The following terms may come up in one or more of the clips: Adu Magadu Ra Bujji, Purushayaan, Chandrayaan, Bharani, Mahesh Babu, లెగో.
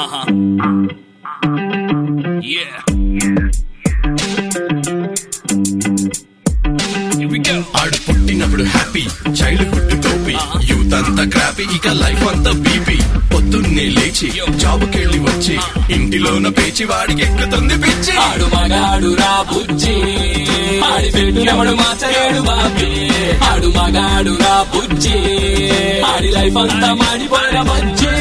ఆడు పుట్టినప్పుడు happy, childhood టోపీ, యూత్ అంతా క్రాపీ, ఇక లైఫ్ అంతా బీపీ. పొద్దున్నే లేచి జాబ్ కెళ్ళి వచ్చి ఇంటిలోన పేచి వాడికి ఎక్కుతుంది పిచ్చి. ఆడు మగాడు రా బుజ్జి, ఆడి పెట్టినప్పుడు మార్చలేడు బాబీ. ఆడు మగాడు రా బుజ్జి, ఆడి లైఫ్ అంతా మాడిపోయిన బుజ్జి.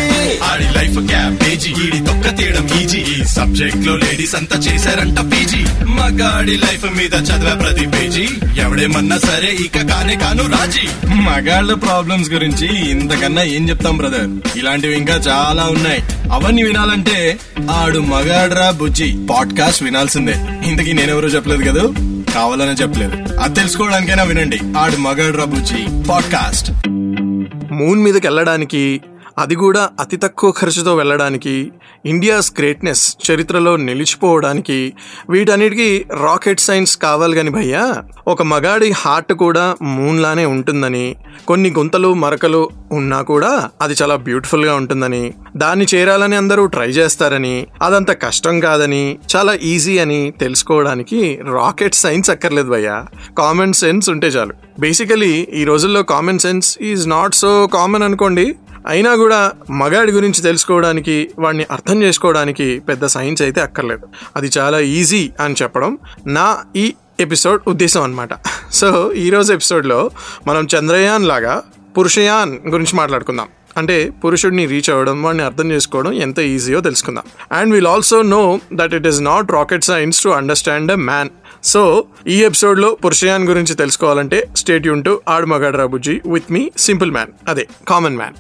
ఆడి లైఫ్ క్యాబేజీ, ఈడి తొక్క తీయడం ఈజీ. ఈ సబ్జెక్ట్ లో లేడీస్ అంతా చేశారంట పీజీ. మగాడి లైఫ్ మీద చదివే ప్రతి పేజీ, ఎవడేమన్నా సరే ఇక కానే కాను రాజీ. మగాళ్ళ ప్రాబ్లమ్స్ గురించి ఇంతకన్నా ఏం చెప్తాం బ్రదర్, ఇలాంటివి ఇంకా చాలా ఉన్నాయి. అవన్నీ వినాలంటే ఆడు మగాడు రా బుజ్జి పాడ్కాస్ట్ వినాల్సిందే. ఇంతకీ నేనెవరో చెప్పలేదు కదా, కావాలనే చెప్పలేదు, అది తెలుసుకోవడానికైనా వినండి. ఆడు మగాడు రా బుజ్జి పాడ్కాస్ట్. మూన్ మీదకి వెళ్ళడానికి, అది కూడా అతి తక్కువ ఖర్చుతో వెళ్ళడానికి, ఇండియాస్ గ్రేట్నెస్ చరిత్రలో నిలిచిపోవడానికి, వీటన్నిటికీ రాకెట్ సైన్స్ కావాలి కాని భయ్యా, ఒక మగాడి హార్ట్ కూడా మూన్లానే ఉంటుందని, కొన్ని గుంతలు మరకలు ఉన్నా కూడా అది చాలా బ్యూటిఫుల్గా ఉంటుందని, దాన్ని చేరాలని అందరూ ట్రై చేస్తారని, అదంత కష్టం కాదని, చాలా ఈజీ అని తెలుసుకోవడానికి రాకెట్ సైన్స్ అక్కర్లేదు భయ్యా, కామన్ సెన్స్ ఉంటే చాలు. బేసికలీ ఈ రోజుల్లో common sense is not so common అనుకోండి, అయినా కూడా మగాడి గురించి తెలుసుకోవడానికి, వాడిని అర్థం చేసుకోవడానికి పెద్ద సైన్స్ అయితే అక్కర్లేదు, అది చాలా ఈజీ అని చెప్పడం నా ఈ ఎపిసోడ్ ఉద్దేశం అన్నమాట. సో ఈరోజు ఎపిసోడ్లో మనం చంద్రయాన్ లాగా పురుషయాన్ గురించి మాట్లాడుకుందాం. అంటే పురుషుడిని రీచ్ అవ్వడం, వాడిని అర్థం చేసుకోవడం ఎంత ఈజీయో తెలుసుకుందాం. And will also know that it is not rocket science to understand a man. So ఈ ఎపిసోడ్లో పురుషయాన్ గురించి తెలుసుకోవాలంటే స్టే ట్యూన్ టు ఆడు మగాడు రా బుజ్జి విత్ మీ సింపుల్ మ్యాన్, అదే కామన్ మ్యాన్.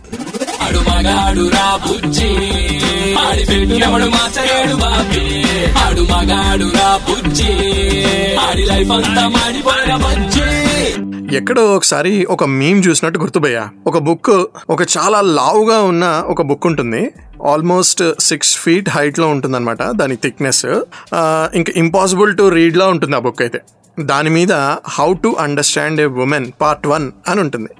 ఎక్కడో ఒకసారి ఒక మీమ్ చూసినట్టు గుర్తుపోయా. ఒక బుక్, ఒక చాలా లావుగా ఉన్న ఒక బుక్ ఉంటుంది, ఆల్మోస్ట్ 6 feet హైట్లో ఉంటుందన్నమాట దాని థిక్నెస్, ఇంకా ఇంపాసిబుల్ టు రీడ్లా ఉంటుంది ఆ బుక్ అయితే. దాని మీద how to understand a woman Part 1 అని ఉంటుంది.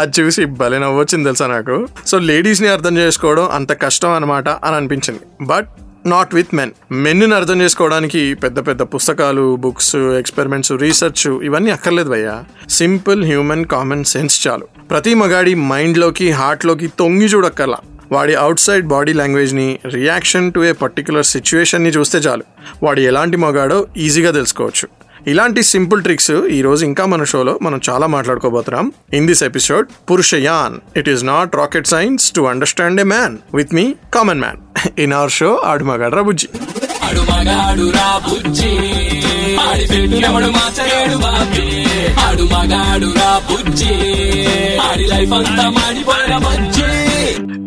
అది చూసి భలే నవ్వొచ్చింది తెలుసా నాకు. సో లేడీస్ని అర్థం చేసుకోవడం అంత కష్టం అనమాట అని అనిపించింది. But not with men. మెన్ను అర్థం చేసుకోవడానికి పెద్ద పెద్ద పుస్తకాలు, బుక్స్, ఎక్స్పెరిమెంట్స్, రీసెర్చ్ ఇవన్నీ అక్కర్లేదు భయ్యా. సింపుల్ హ్యూమన్ కామన్ సెన్స్ చాలు. ప్రతి మగాడి మైండ్లోకి, హార్ట్లోకి తొంగి చూడక్కర్లా. వాడి అవుట్ సైడ్ బాడీ లాంగ్వేజ్ని, రియాక్షన్ టు ఏ పర్టికులర్ సిచ్యువేషన్ని చూస్తే చాలు వాడు ఎలాంటి మగాడో ఈజీగా తెలుసుకోవచ్చు. ఇలాంటి సింపుల్ ట్రిక్స్ ఈరోజు ఇంకా మన షోలో మనం చాలా మాట్లాడుకోబోతున్నాం. In this episode Purushayan, it is not rocket science to understand a man, with me common man in our show Aadu మగాడు రా Bujji.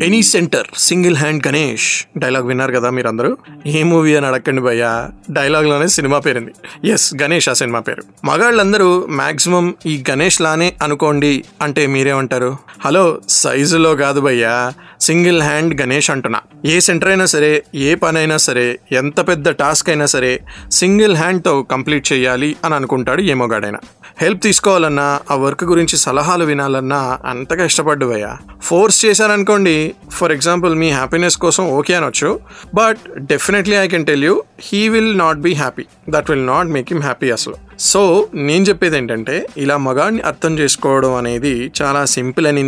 Any centre single hand Ganesh dialogue విన్నారు కదా మీరందరూ. ఏ మూవీ అని అడగండి భయ్యా, డైలాగ్ లోనే సినిమా పేరుంది. ఎస్, గణేష్ ఆ సినిమా పేరు. మగాళ్ళందరూ మాక్సిమం ఈ గణేష్ లానే అనుకోండి అంటే మీరేమంటారు? హలో, సైజులో కాదు భయ్యా, సింగిల్ హ్యాండ్ గణేష్ అంటున్నా. ఏ సెంటర్ అయినా సరే, ఏ పనైనా సరే, ఎంత పెద్ద టాస్క్ అయినా సరే సింగిల్ హ్యాండ్తో కంప్లీట్ చేయాలి అని అనుకుంటాడు ఏ మగాడైనా. హెల్ప్ తీసుకోవాలన్నా, ఆ వర్క్ గురించి సలహాలు వినాలన్నా అంతగా ఇష్టపడ్డవయ్యా. ఫోర్స్ చేశారనుకోండి, ఫర్ ఎగ్జాంపుల్ మీ హ్యాపీనెస్ కోసం ఓకే అనొచ్చు, but definitely I can tell you he will not be happy, that will not make him happy అసలు. సో నేను చెప్పేది ఏంటంటే, ఇలా మగాడిని అర్థం చేసుకోవడం అనేది చాలా సింపుల్ అని,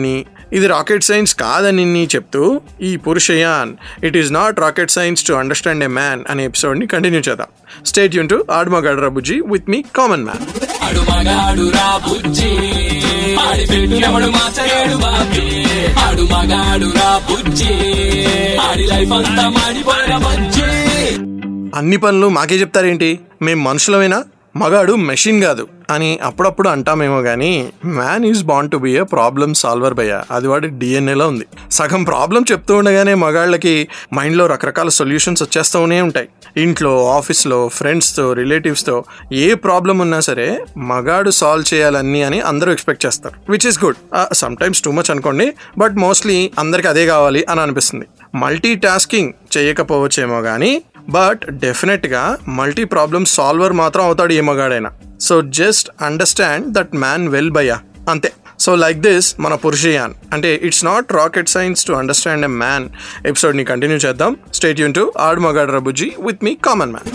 ఇది రాకెట్ సైన్స్ కాదని చెప్తూ ఈ Purushayan, it is not rocket science to understand a man అనే ఎపిసోడ్ని కంటిన్యూ చేద్దాం. స్టే ట్యూన్ టు ఆడు మగాడు రా బుజ్జి విత్ మీ కామన్ మ్యాన్. అన్ని పనులు మాకే చెప్తారేంటి, మేం మనుషులమేనా, మగాడు మెషిన్ కాదు అని అప్పుడప్పుడు అంటామేమో గానీ, man is born to be a problem solver భయ్యా, అది వాడి డిఎన్ఏలో ఉంది. సగం ప్రాబ్లం చెప్తూ ఉండగానే మగాళ్ళకి మైండ్లో రకరకాల సొల్యూషన్స్ వచ్చేస్తూనే ఉంటాయి. ఇంట్లో, ఆఫీస్లో, ఫ్రెండ్స్తో, రిలేటివ్స్తో ఏ ప్రాబ్లం ఉన్నా సరే మగాడు సాల్వ్ చేయాలన్నీ అని అందరూ ఎక్స్పెక్ట్ చేస్తారు, which is good, sometimes too much అనుకోండి, బట్ మోస్ట్లీ అందరికి అదే కావాలి అని అనిపిస్తుంది. మల్టీ టాస్కింగ్ చేయకపోవచ్చేమో కానీ, బట్ డెఫినెట్గా మల్టీ ప్రాబ్లమ్ సాల్వర్ మాత్రం అవుతాడు ఏ మగాడైనా. So just understand that man well భయ్యా, అంతే. సో లైక్ దిస్ మన పురుషయాన్ అంటే it's not rocket science to understand a man ఎపిసోడ్ని కంటిన్యూ చేద్దాం. స్టే ట్యూన్ టు ఆడు మగాడు రా బుజ్జి విత్ మీ కామన్ మ్యాన్.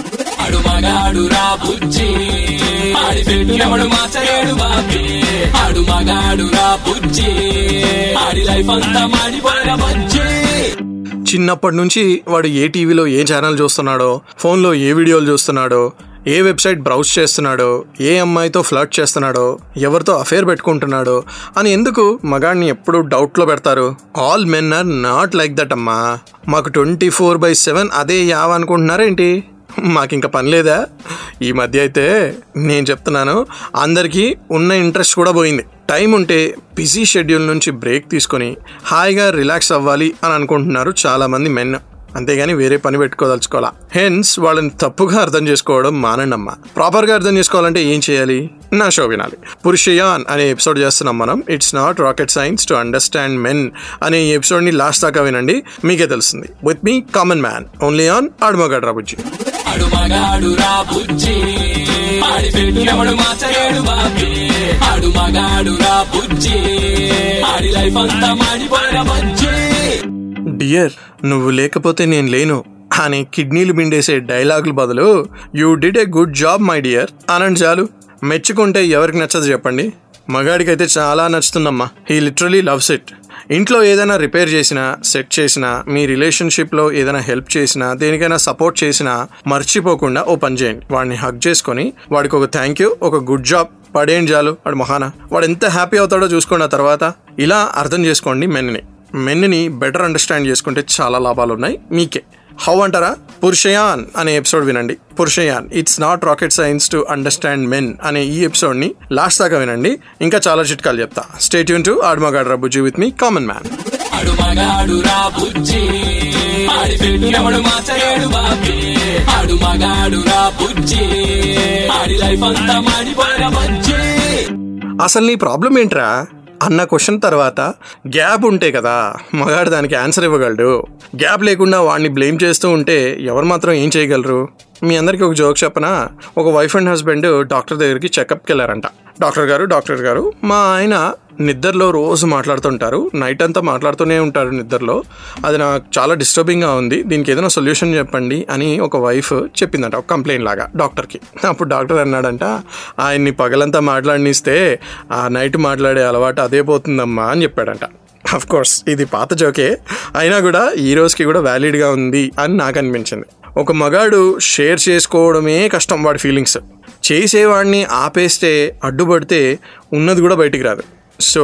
చిన్నప్పటి నుంచి వాడు ఏ టీవీలో ఏ ఛానల్ చూస్తున్నాడో, ఫోన్లో ఏ వీడియోలు చూస్తున్నాడో, ఏ వెబ్సైట్ బ్రౌజ్ చేస్తున్నాడో, ఏ అమ్మాయితో ఫ్లర్ట్ చేస్తున్నాడో, ఎవరితో అఫేర్ పెట్టుకుంటున్నాడో అని ఎందుకు మగాడిని ఎప్పుడు డౌట్లో పెడతారు? All men are not like that అమ్మా. మాకు 24/7 అదే యావ అనుకుంటున్నారేంటి? మాకింక పని లేదా? ఈ మధ్య అయితే నేను చెప్తున్నాను, అందరికీ ఉన్న ఇంట్రెస్ట్ కూడా పోయింది. టైం ఉంటే బిజీ షెడ్యూల్ నుంచి బ్రేక్ తీసుకొని హాయిగా రిలాక్స్ అవ్వాలి అని అనుకుంటున్నారు చాలామంది మెన్. అంతేగాని వేరే పని పెట్టుకోదలుచుకోవాలా. హెన్స్ వాళ్ళని తప్పుగా అర్థం చేసుకోవడం మానండమ్మా. ప్రాపర్గా అర్థం చేసుకోవాలంటే ఏం చేయాలి? నా షో వినాలి. పురుషయాన్ అనే ఎపిసోడ్ చేస్తున్నాం మనం. It's not rocket science to understand men అనే ఈ ఎపిసోడ్ని లాస్ట్ దాకా వినండి, మీకే తెలుస్తుంది. With me common man only on Aadu మగాడు రా బుజ్జి. డియర్, నువ్వు లేకపోతే నేను లేను అని కిడ్నీలు మిండేసే డైలాగులు బదులు you did a good job my dear అనండి చాలు. మెచ్చుకుంటే ఎవరికి నచ్చదు చెప్పండి? మగాడికైతే చాలా నచ్చుతుందమ్మా. He literally loves it. ఇంట్లో ఏదైనా రిపేర్ చేసినా, సెట్ చేసినా, మీ రిలేషన్షిప్లో ఏదైనా హెల్ప్ చేసినా, దేనికైనా సపోర్ట్ చేసినా మర్చిపోకుండా ఓ పని చేయండి. వాడిని హగ్ చేసుకొని వాడికి ఒక థ్యాంక్ యూ, ఒక గుడ్ జాబ్ పడేయండి చాలు. వాడు మహానా, వాడు ఎంత హ్యాపీ అవుతాడో చూసుకోండి. ఆ తర్వాత ఇలా అర్థం చేసుకోండి మెన్ని. మెన్ని బెటర్ అండర్స్టాండ్ చేసుకుంటే చాలా లాభాలు ఉన్నాయి మీకే. హౌ అంటారా? పురుషయాన్ అనే ఎపిసోడ్ వినండి. Purushayan it's not rocket science to understand men అనే ఈ ఎపిసోడ్ని లాస్ట్ దాకా వినండి. ఇంకా చాలా చిట్కాలు చెప్తా. స్టే ట్యూన్ టు ఆడు మగాడు రా బుజ్జి విత్ మీ కామన్ మ్యాన్. అసలు నీ ప్రాబ్లం ఏంట్రా అన్న క్వశ్చన్ తర్వాత గ్యాప్ ఉంటే కదా మగాడు దానికి ఆన్సర్ ఇవ్వగలడు. గ్యాప్ లేకుండా వాడిని బ్లేమ్ చేస్తూ ఉంటే ఎవరు మాత్రం ఏం చేయగలరు? మీ అందరికీ ఒక జోక్ చెప్పనా? ఒక వైఫ్ అండ్ హస్బెండ్ డాక్టర్ దగ్గరికి చెకప్కి వెళ్ళారంట. డాక్టర్ గారు మా ఆయన నిద్రలో రోజు మాట్లాడుతుంటారు, నైట్ అంతా మాట్లాడుతూనే ఉంటారు నిద్రలో, అది నాకు చాలా డిస్టర్బింగ్గా ఉంది, దీనికి ఏదైనా సొల్యూషన్ చెప్పండి అని ఒక వైఫ్ చెప్పిందంట, ఒక కంప్లైంట్ లాగా డాక్టర్కి. అప్పుడు డాక్టర్ అన్నాడంట, ఆయన్ని పగలంతా మాట్లాడినిస్తే ఆ నైట్ మాట్లాడే అలవాటు అదే పోతుందమ్మా అని చెప్పాడంట. అఫ్ కోర్స్ ఇది పాత జోకే, అయినా కూడా ఈ రోజుకి కూడా వ్యాలిడ్గా ఉంది అని నాకు అనిపించింది. ఒక మగాడు షేర్ చేసుకోవడమే కష్టం వాడి ఫీలింగ్స్. చేసేవాడిని ఆపేస్తే, అడ్డుపడితే ఉన్నది కూడా బయటికి రాదు. So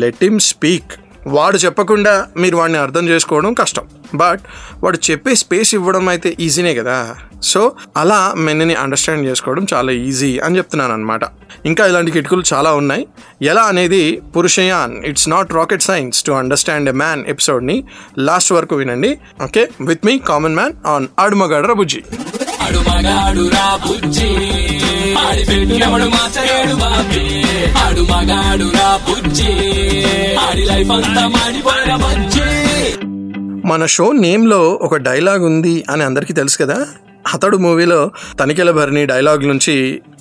let him speak. వాడు చెప్పకుండా మీరు వాడిని అర్థం చేసుకోవడం కష్టం, బట్ వాడు చెప్పే స్పేస్ ఇవ్వడం అయితే ఈజీనే కదా. సో అలా మెన్ని అండర్స్టాండ్ చేసుకోవడం చాలా ఈజీ అని చెప్తున్నాను అనమాట. ఇంకా ఇలాంటి కిటుకులు చాలా ఉన్నాయి. ఎలా అనేది Purushayan it's not rocket science to understand a man ఎపిసోడ్ని లాస్ట్ వరకు వినండి. Okay, with me common man on Aadu మగాడు రా బుజ్జి. మన షో నేమ్లో ఒక డైలాగ్ ఉంది అని అందరికీ తెలుసు కదా. అతడు మూవీలో తనికెల భరణి డైలాగ్ నుంచి,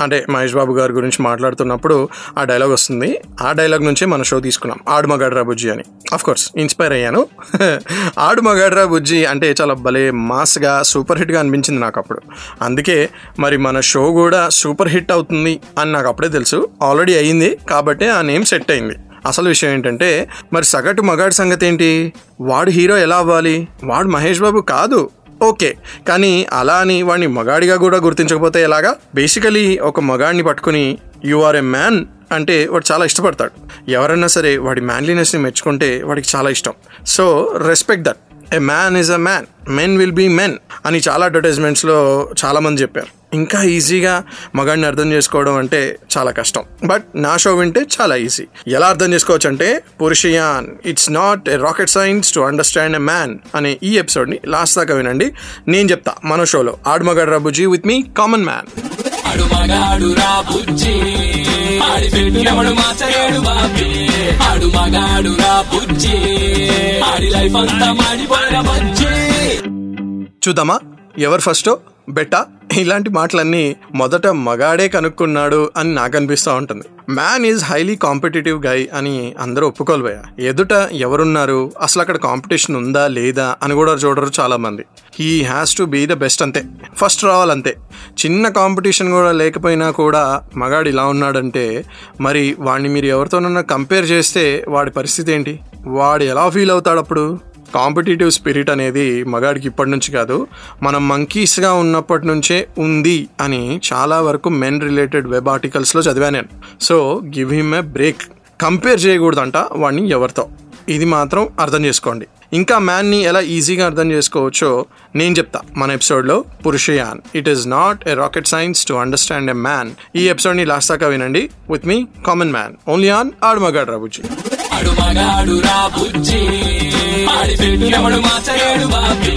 అంటే మహేష్ బాబు గారి గురించి మాట్లాడుతున్నప్పుడు ఆ డైలాగ్ వస్తుంది, ఆ డైలాగ్ నుంచే మన షో తీసుకున్నాం ఆడు మగాడు రా బుజ్జి అని. అఫ్కోర్స్ ఇన్స్పైర్ అయ్యాను. ఆడు మగాడు రా బుజ్జి అంటే చాలా భలే మాస్గా సూపర్ హిట్గా అనిపించింది నాకు అప్పుడు. అందుకే మరి మన షో కూడా సూపర్ హిట్ అవుతుంది అని నాకు అప్పుడే తెలుసు. ఆల్రెడీ అయ్యింది కాబట్టి ఆ నేమ్ సెట్ అయింది. అసలు విషయం ఏంటంటే, మరి సగటు మగాడి సంగతి ఏంటి? వాడు హీరో ఎలా అవ్వాలి? వాడు మహేష్ బాబు కాదు, ఓకే, కానీ అలా అని వాడిని మగాడిగా కూడా గుర్తించకపోతే ఎలాగా? బేసికలీ ఒక మగాడిని పట్టుకుని యు ఆర్ ఎ మ్యాన్ అంటే వాడు చాలా ఇష్టపడతాడు. ఎవరైనా సరే వాడి మ్యాన్లీనెస్ని మెచ్చుకుంటే వాడికి చాలా ఇష్టం. So respect that. A man is a man, men will be men అని చాలా అడ్వర్టైజ్మెంట్స్లో చాలామంది చెప్పారు. ఇంకా ఈజీగా మగాడిని అర్థం చేసుకోవడం అంటే చాలా కష్టం, బట్ నా షో వింటే చాలా ఈజీ. ఎలా అర్థం చేసుకోవచ్చు అంటే, Purushayan it's not a rocket science to understand a man అనే ఈ ఎపిసోడ్ని లాస్ట్ దాకా వినండి. నేను చెప్తా మన షోలో ఆడు మగాడు రా బుజ్జి విత్ మీ కామన్ మ్యాన్. చూద్దామా ఎవరు ఫస్టో? బెటా, ఇలాంటి మాటలన్నీ మొదట మగాడే కనుక్కున్నాడు అని నాకు అనిపిస్తూ ఉంటుంది. Man is highly competitive guy అని అందరూ ఒప్పుకోలేపోయా. ఎదుట ఎవరున్నారు, అసలు అక్కడ కాంపిటీషన్ ఉందా లేదా అని కూడా చూడరు చాలామంది. He has to be the best, అంతే, ఫస్ట్ రావాలంతే. చిన్న కాంపిటీషన్ కూడా లేకపోయినా కూడా మగాడు ఇలా ఉన్నాడంటే మరి వాడిని మీరు ఎవరితోనన్నా కంపేర్ చేస్తే వాడి పరిస్థితి ఏంటి? వాడు ఎలా ఫీల్ అవుతాడు అప్పుడు? కాంపిటేటివ్ స్పిరిట్ అనేది మగాడికి ఇప్పటి నుంచి కాదు, మనం మంకీస్గా ఉన్నప్పటి నుంచే ఉంది అని చాలా వరకు మెన్ రిలేటెడ్ వెబ్ ఆర్టికల్స్లో చదివాను నేను. So give him a break. Compare చేయకూడదంట వాడిని ఎవరితో, ఇది మాత్రం అర్థం చేసుకోండి. ఇంకా మ్యాన్ని ఎలా ఈజీగా అర్థం చేసుకోవచ్చో నేను చెప్తా మన ఎపిసోడ్లో Purushayan. It is not a rocket science to understand a man. ఈ ఎపిసోడ్ని లాస్ట్ దాకా వినండి. With me common man only on Aadu మగాడు రా బుజ్జి. ఆడు మగాడు రా బుజ్జి, ఆడిపెట్టుడు మాచలేడు బాబీ.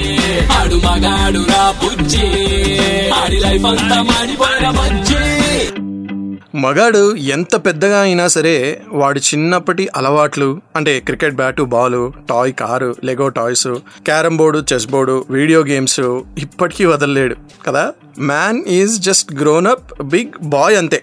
ఆడు మగాడు రా బుజ్జి, ఆడి లైఫ్ అంతా మాడిపోయిన బుజ్జి. మగాడు ఎంత పెద్దగా అయినా సరే వాడు చిన్నప్పటి అలవాట్లు అంటే cricket bat, ball, toy car, లెగో toys, carrom board, chess board, video games ఇప్పటికీ వదలలేడు కదా. Man is just grown up big boy అంతే.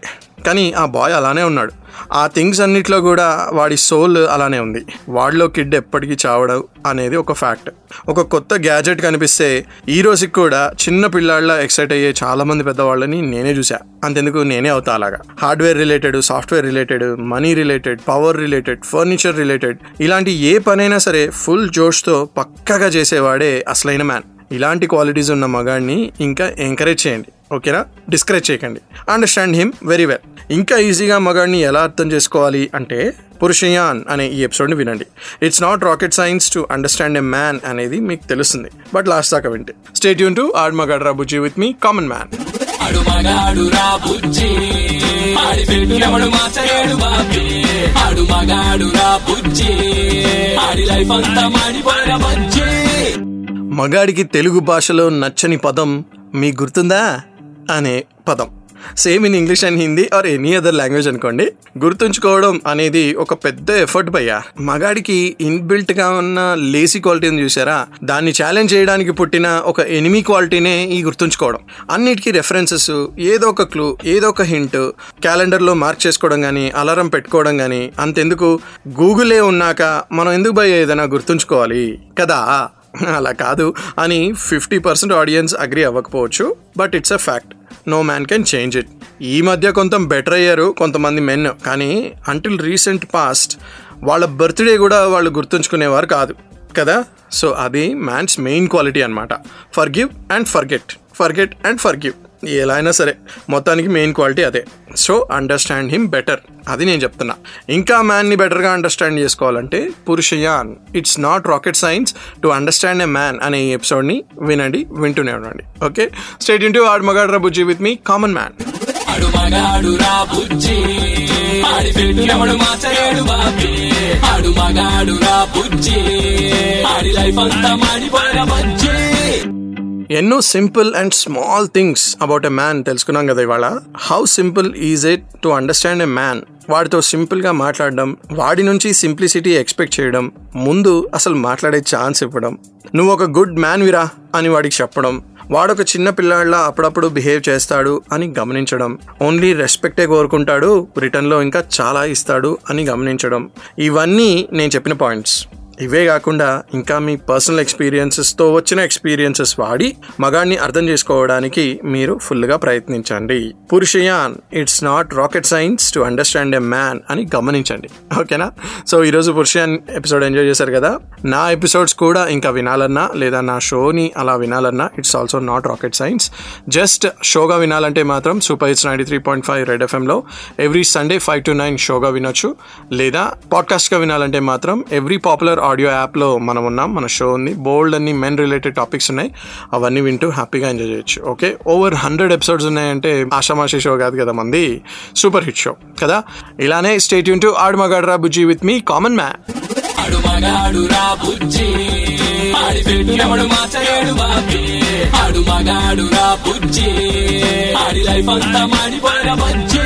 కానీ ఆ బాయ్ అలానే ఉన్నాడు. ఆ థింగ్స్ అన్నిట్లో కూడా వాడి సోల్ అలానే ఉంది. వాడిలో కిడ్ ఎప్పటికీ చావడం అనేది ఒక ఫ్యాక్ట్. ఒక కొత్త గ్యాజెట్ కనిపిస్తే ఈ రోజుకి కూడా చిన్న పిల్లాళ్ళ ఎక్సైట్ అయ్యే చాలామంది పెద్దవాళ్ళని నేనే చూసా. అంతెందుకు, నేనే అవుతా అలాగా. Hardware related, software related, money related, power related, furniture related, ఇలాంటి ఏ పనైనా సరే ఫుల్ జోష్తో పక్కగా చేసేవాడే అసలైన మ్యాన్. ఇలాంటి క్వాలిటీస్ ఉన్న మగాడిని ఇంకా ఎంకరేజ్ చేయండి, ఓకేనా? డిస్కరేజ్ చేయకండి. Understand him very well. ఇంకా ఈజీగా మగాడిని ఎలా అర్థం చేసుకోవాలి అంటే పురుషయాన్ అనే ఈ ఎపిసోడ్ని వినండి. It's not rocket science to understand a man అనేది మీకు తెలుస్తుంది, బట్ లాస్ట్ దాకా వింటే. స్టే ట్యూన్ టు ఆడు మగాడు రా బుజ్జి విత్ మీ కామన్ మ్యాన్. మగాడికి తెలుగు భాషలో నచ్చని పదం మీకు గుర్తుందా అనే పదం. Same in English and Hindi or any other language అనుకోండి. గుర్తుంచుకోవడం అనేది ఒక పెద్ద ఎఫర్ట్ భయ్యా. మగాడికి ఇన్బిల్ట్ గా ఉన్న లేసీ క్వాలిటీని చూసారా, దాన్ని ఛాలెంజ్ చేయడానికి పుట్టిన ఒక ఎనిమీ క్వాలిటీనే ఈ గుర్తుంచుకోవడం. అన్నిటికీ రెఫరెన్సెస్, ఏదో ఒక క్లూ, ఏదో ఒక హింట్, క్యాలెండర్లో మార్క్ చేసుకోవడం కానీ, అలారం పెట్టుకోవడం కానీ. అంతెందుకు, గూగులే ఉన్నాక మనం ఎందుకు భయ్యా ఏదైనా గుర్తుంచుకోవాలి కదా? అలా కాదు అని 50% ఆడియన్స్ అగ్రీ అవ్వకపోవచ్చు, but it's a fact. No man can change it. ఈ మధ్య కొంత బెటర్ అయ్యారు కొంతమంది మెన్, కానీ అంటిల్ రీసెంట్ పాస్ట్ వాళ్ళ బర్త్డే కూడా వాళ్ళు గుర్తుంచుకునేవారు కాదు కదా. సో అది మ్యాన్స్ మెయిన్ క్వాలిటీ అనమాట. For give and for get, for get and for give, ఎలా అయినా సరే మొత్తానికి మెయిన్ క్వాలిటీ అదే. సో అండర్స్టాండ్ హిమ్ బెటర్, అది నేను చెప్తున్నా. ఇంకా మ్యాన్ని బెటర్గా అండర్స్టాండ్ చేసుకోవాలంటే Purushayan it's not rocket science to understand a man అనే ఈ ఎపిసోడ్ని వినండి, వింటూనే ఉండండి, ఓకే? స్టే ట్యూన్ టు ఆడు మగాడు రా బుజ్జి విత్ మీ కామన్ మ్యాన్. ఎన్నో simple and small things about a man తెలుసుకున్నాం కదా ఇవాళ. How simple is it to understand a man? వాడితో సింపుల్గా మాట్లాడడం, వాడి నుంచి సింప్లిసిటీ ఎక్స్పెక్ట్ చేయడం, ముందు అసలు మాట్లాడే ఛాన్స్ ఇవ్వడం, నువ్వు ఒక గుడ్ మ్యాన్ విరా అని వాడికి చెప్పడం, వాడొక చిన్న పిల్లాడిలా అప్పుడప్పుడు బిహేవ్ చేస్తాడు అని గమనించడం, ఓన్లీ రెస్పెక్టే కోరుకుంటాడు, రిటర్న్లో ఇంకా చాలా ఇస్తాడు అని గమనించడం. ఇవన్నీ నేను చెప్పిన పాయింట్స్. ఇవే కాకుండా ఇంకా మీ పర్సనల్ ఎక్స్పీరియన్సెస్తో వచ్చిన ఎక్స్పీరియన్సెస్ వాడి మగాడిని అర్థం చేసుకోవడానికి మీరు ఫుల్గా ప్రయత్నించండి. Purushayan it's not rocket science to understand a man అని గమనించండి, ఓకేనా? సో ఈరోజు పురుషయాన్ ఎపిసోడ్ ఎంజాయ్ చేశారు కదా. నా ఎపిసోడ్స్ కూడా ఇంకా వినాలన్నా లేదా నా షోని అలా వినాలన్నా it's also not rocket science. Just షోగా వినాలంటే మాత్రం సూపర్ హిట్స్ 93.5 రెడ్ ఎఫ్ఎంలో ఎవ్రీ సండే 5 to 9 షోగా వినొచ్చు. లేదా పాడ్కాస్ట్గా వినాలంటే మాత్రం ఎవ్రీ పాపులర్ ఆడియో యాప్లో మనం ఉన్నాం, మన షో ఉంది, బోల్డ్ అన్ని మెన్ రిలేటెడ్ టాపిక్స్ ఉన్నాయి, అవన్నీ వింటూ హ్యాపీగా ఎంజాయ్ చేయొచ్చు, ఓకే? ఓవర్ 100 ఎపిసోడ్స్ ఉన్నాయంటే ఆషామాషి షో కాదు కదా మంది, సూపర్ హిట్ షో కదా. ఇలానే స్టే ట్యూన్ టు ఆడు మగాడు రా బుజ్జి విత్ మీ కామన్ మ్యాన్. ఎవడు మార్చలేడు బాబీ, ఆడు మగాడు రా బుజ్జి, ఆడి లైఫ్ అంతా మాడిపోయిన బుజ్జి,